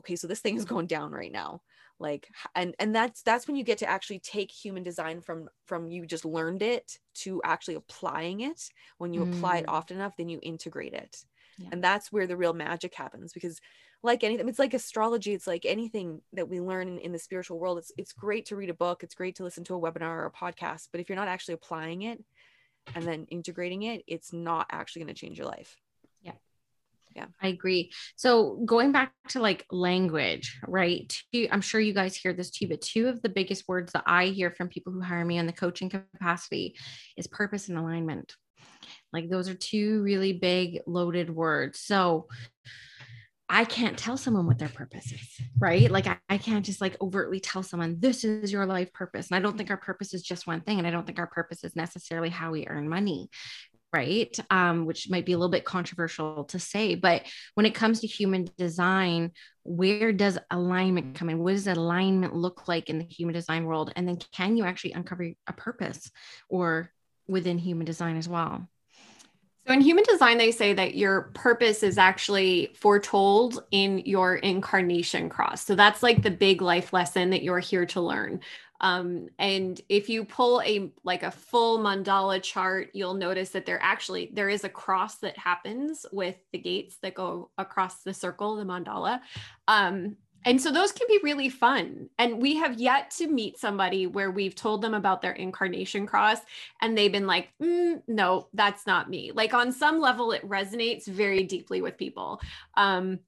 okay, so this thing is going down right now. Like, and, and that's, that's when you get to actually take human design from, from you just learned it to actually applying it. When you mm. apply it often enough, then you integrate it. Yeah. And that's where the real magic happens, because like anything, it's like astrology. It's like anything that we learn in, in the spiritual world. It's, it's great to read a book. It's great to listen to a webinar or a podcast, but if you're not actually applying it and then integrating it, it's not actually going to change your life. Yeah, I agree. So going back to like language, right? I'm sure you guys hear this too, but two of the biggest words that I hear from people who hire me on the coaching capacity is purpose and alignment. Like those are two really big loaded words. So I can't tell someone what their purpose is, right? Like I, I can't just like overtly tell someone this is your life purpose. And I don't think our purpose is just one thing. And I don't think our purpose is necessarily how we earn money. Right. Um, which might be a little bit controversial to say, but when it comes to human design, where does alignment come in? What does alignment look like in the human design world? And then can you actually uncover a purpose or within human design as well? So in human design, they say that your purpose is actually foretold in your incarnation cross. So that's like the big life lesson that you're here to learn. Um, and if you pull a, like a full mandala chart, you'll notice that there actually, there is a cross that happens with the gates that go across the circle, the mandala. Um, and so those can be really fun. And we have yet to meet somebody where we've told them about their incarnation cross and they've been like, mm, no, that's not me. Like on some level, it resonates very deeply with people. Um,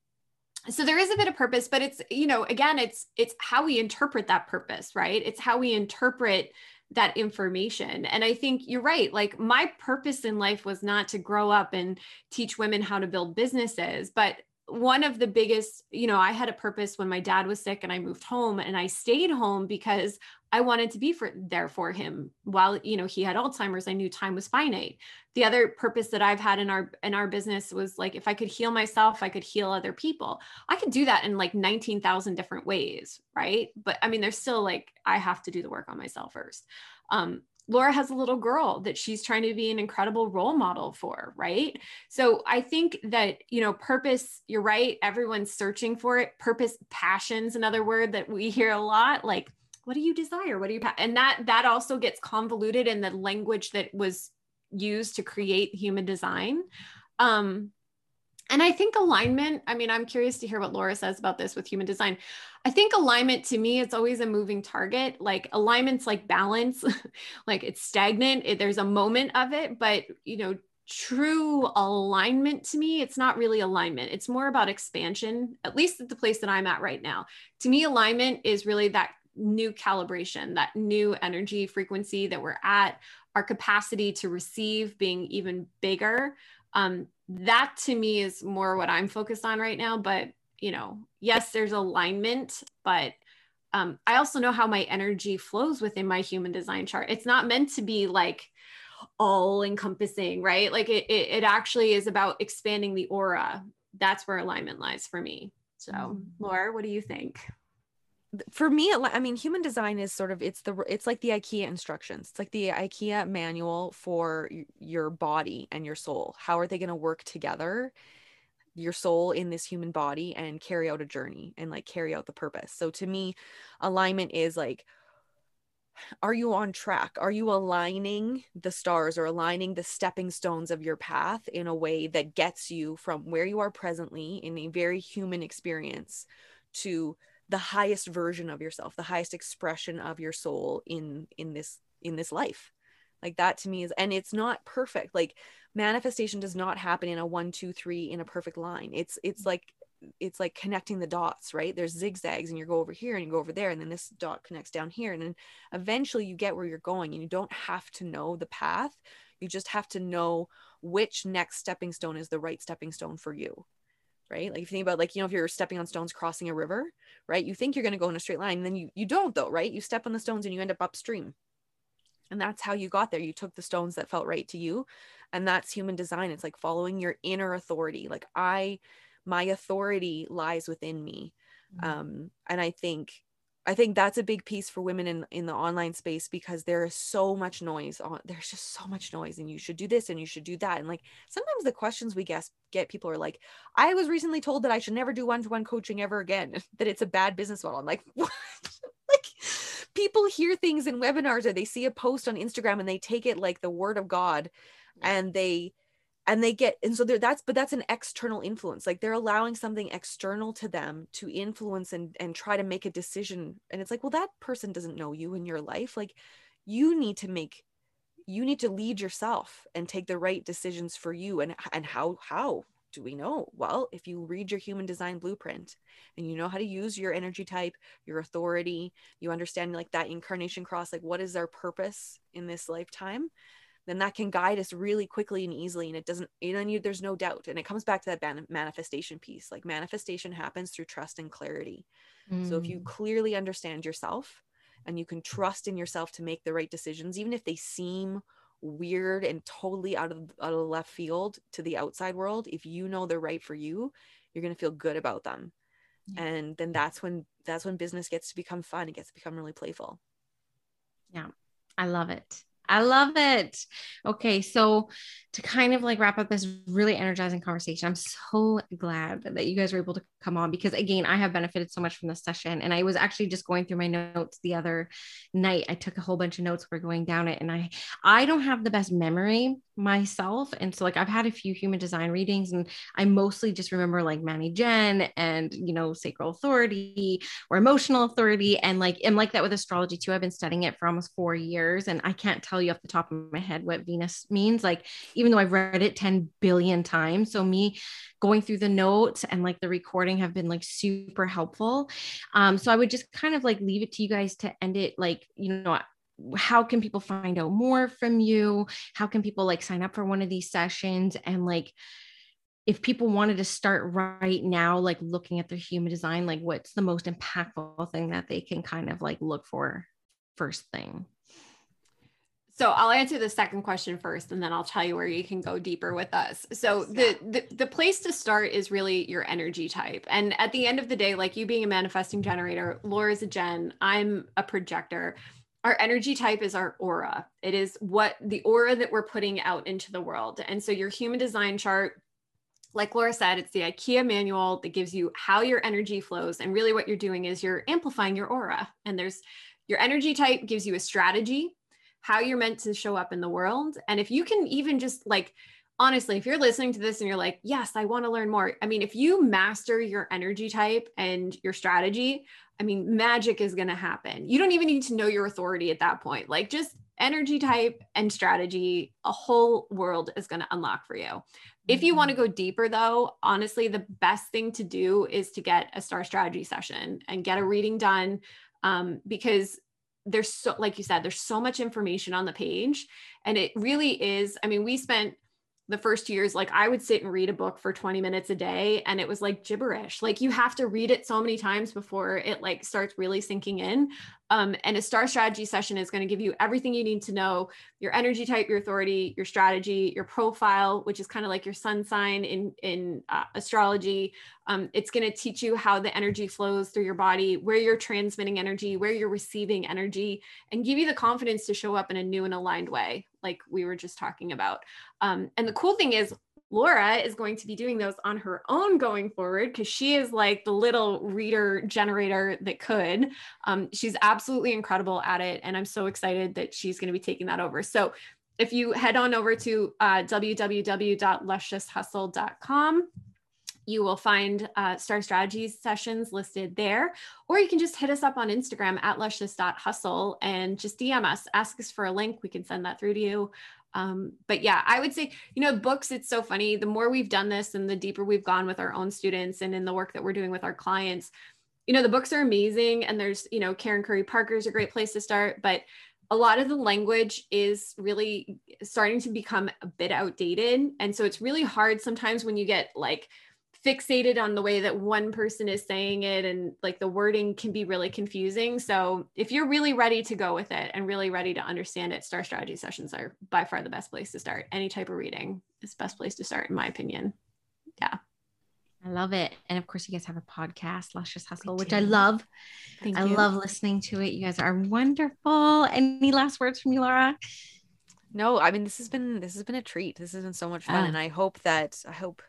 So there is a bit of purpose, but it's, you know, again, it's, it's how we interpret that purpose, right? It's how we interpret that information. And I think you're right. Like my purpose in life was not to grow up and teach women how to build businesses, but one of the biggest, you know, I had a purpose when my dad was sick and I moved home, and I stayed home because I wanted to be for, there for him while, you know, he had Alzheimer's. I knew time was finite. The other purpose that I've had in our, in our business was like, if I could heal myself, I could heal other people. I could do that in like nineteen thousand different ways. Right. But I mean, there's still like, I have to do the work on myself first. Um, Laura has a little girl that she's trying to be an incredible role model for, right? So I think that, you know, purpose, you're right. Everyone's searching for it. Purpose, passion's another word that we hear a lot. Like, what do you desire? What do you, pa-? And that, that also gets convoluted in the language that was used to create human design. Um, and I think alignment, I mean, I'm curious to hear what Laura says about this with human design. I think alignment to me, it's always a moving target. Like alignment's like balance, like it's stagnant. It, there's a moment of it, but you know, true alignment to me, it's not really alignment. It's more about expansion, at least at the place that I'm at right now. To me, alignment is really that new calibration, that new energy frequency that we're at, our capacity to receive being even bigger. Um, that to me is more what I'm focused on right now, but you know, yes, there's alignment, but, um, I also know how my energy flows within my human design chart. It's not meant to be like all encompassing, right? Like it, it, it actually is about expanding the aura. That's where alignment lies for me. So mm-hmm. Laura, what do you think? For me, I mean, human design is sort of, it's the, it's like the IKEA instructions. It's like the IKEA manual for your body and your soul. How are they going to work together, your soul in this human body, and carry out a journey and like carry out the purpose? So to me, alignment is like, are you on track? Are you aligning the stars or aligning the stepping stones of your path in a way that gets you from where you are presently in a very human experience to the highest version of yourself, the highest expression of your soul in, in this, in this life? Like, that to me is, and it's not perfect. Like, manifestation does not happen in a one, two, three, in a perfect line. It's, it's like, it's like connecting the dots, right? There's zigzags, and you go over here and you go over there, and then this dot connects down here, and then eventually you get where you're going, and you don't have to know the path. You just have to know which next stepping stone is the right stepping stone for you, right? Like, if you think about, like, you know, if you're stepping on stones crossing a river, right? You think you're going to go in a straight line, and then you, you don't though, right? You step on the stones and you end up upstream. And that's how you got there. You took the stones that felt right to you. And that's human design. It's like following your inner authority. Like, I, my authority lies within me. Um, and I think, I think that's a big piece for women in, in the online space, because there is so much noise on, there's just so much noise, and you should do this and you should do that. And like, sometimes the questions we guess get, people are like, I was recently told that I should never do one-to-one coaching ever again, that it's a bad business model. I'm like, what? Like, people hear things in webinars, or they see a post on Instagram, and they take it like the word of God, and they, And they get, and so that's, but that's an external influence. Like, they're allowing something external to them to influence and, and try to make a decision. And it's like, well, that person doesn't know you in your life. Like, you need to make, you need to lead yourself and take the right decisions for you. And, and how, how do we know? Well, if you read your human design blueprint and you know how to use your energy type, your authority, you understand like that incarnation cross, like what is our purpose in this lifetime? Then that can guide us really quickly and easily. And it doesn't, you know, you, there's no doubt. And it comes back to that ban- manifestation piece. Like, manifestation happens through trust and clarity. Mm. So if you clearly understand yourself and you can trust in yourself to make the right decisions, even if they seem weird and totally out of, out of left field to the outside world, if you know they're right for you, you're going to feel good about them. Yeah. And then that's when, that's when business gets to become fun. It gets to become really playful. Yeah. I love it. I love it. Okay. So to kind of like wrap up this really energizing conversation, I'm so glad that you guys were able to come on, because again, I have benefited so much from this session. And I was actually just going through my notes the other night. I took a whole bunch of notes. We're going down it. And I, I don't have the best memory myself. And so like, I've had a few human design readings, and I mostly just remember like Manny Jen and, you know, sacral authority or emotional authority. And like, I'm like that with astrology too. I've been studying it for almost four years and I can't tell you off the top of my head what Venus means. Like, even though I've read it ten billion times. So me going through the notes and like the recording have been like super helpful. Um, so I would just kind of like leave it to you guys to end it. Like, you know, how can people find out more from you? How can people like sign up for one of these sessions? And like, if people wanted to start right now, like looking at their human design, like what's the most impactful thing that they can kind of like look for first thing? So I'll answer the second question first, and then I'll tell you where you can go deeper with us. So the, the, the place to start is really your energy type. And at the end of the day, like you being a manifesting generator, Laura's a gen, I'm a projector. Our energy type is our aura. It is what the aura that we're putting out into the world. And so your human design chart, like Laura said, it's the IKEA manual that gives you how your energy flows. And really what you're doing is you're amplifying your aura. And there's your energy type gives you a strategy, how you're meant to show up in the world. And if you can even just like, honestly, if you're listening to this and you're like, yes, I want to learn more. I mean, if you master your energy type and your strategy, I mean, magic is going to happen. You don't even need to know your authority at that point. Like just energy type and strategy, a whole world is going to unlock for you. Mm-hmm. If you want to go deeper though, honestly, the best thing to do is to get a star strategy session and get a reading done. Um, because there's so, like you said, there's so much information on the page, and it really is. I mean, we spent the first years, like I would sit and read a book for twenty minutes a day, and it was like gibberish. Like you have to read it so many times before it like starts really sinking in. Um, and a star strategy session is going to give you everything you need to know, your energy type, your authority, your strategy, your profile, which is kind of like your sun sign in, in uh, astrology. Um, it's going to teach you how the energy flows through your body, where you're transmitting energy, where you're receiving energy, and give you the confidence to show up in a new and aligned way, like we were just talking about. Um, and the cool thing is, Laura is going to be doing those on her own going forward, because she is like the little reader generator that could. Um, she's absolutely incredible at it, and I'm so excited that she's going to be taking that over. So if you head on over to uh, w w w dot luscious hustle dot com, you will find uh, Star Strategies sessions listed there, or you can just hit us up on Instagram at luscious dot hustle and just D M us, ask us for a link. We can send that through to you. Um, but yeah, I would say, you know, books, it's so funny. The more we've done this and the deeper we've gone with our own students and in the work that we're doing with our clients, you know, the books are amazing. And there's, you know, Karen Curry Parker is a great place to start, but a lot of the language is really starting to become a bit outdated. And so it's really hard sometimes when you get like fixated on the way that one person is saying it, and like the wording can be really confusing. So if you're really ready to go with it and really ready to understand it, Star Strategy sessions are by far the best place to start. Any type of reading is the best place to start, in my opinion. Yeah. I love it. And of course you guys have a podcast, Luscious Hustle, which I love. Thank you. I love listening to it. You guys are wonderful. Any last words from you, Laura? No, I mean, this has been, this has been a treat. This has been so much fun. Uh, and I hope that, I hope,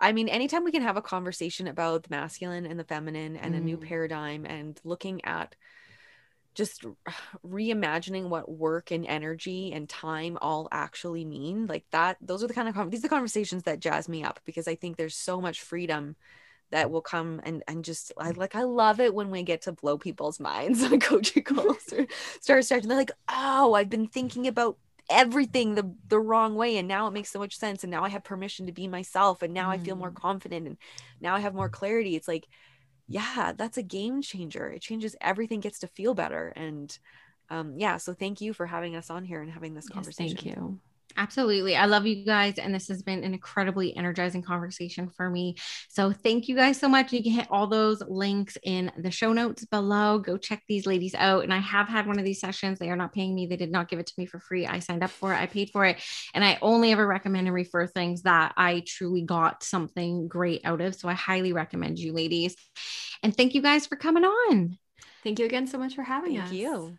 I mean, anytime we can have a conversation about the masculine and the feminine and mm. a new paradigm and looking at just reimagining what work and energy and time all actually mean, like that, those are the kind of, these are the conversations that jazz me up, because I think there's so much freedom that will come, and and just I, like, I love it when we get to blow people's minds on coaching calls or Star Strategy. They're like, oh, I've been thinking about everything the the wrong way, and now it makes so much sense, and now I have permission to be myself, and now mm. I feel more confident, and now I have more clarity. It's like, yeah, that's a game changer. It changes everything, gets to feel better. And um yeah, so thank you for having us on here and having this yes, conversation. Thank you. Absolutely. I love you guys. And this has been an incredibly energizing conversation for me. So thank you guys so much. You can hit all those links in the show notes below. Go check these ladies out. And I have had one of these sessions. They are not paying me. They did not give it to me for free. I signed up for it. I paid for it. And I only ever recommend and refer things that I truly got something great out of. So I highly recommend you ladies. And thank you guys for coming on. Thank you again so much for having us. Thank you.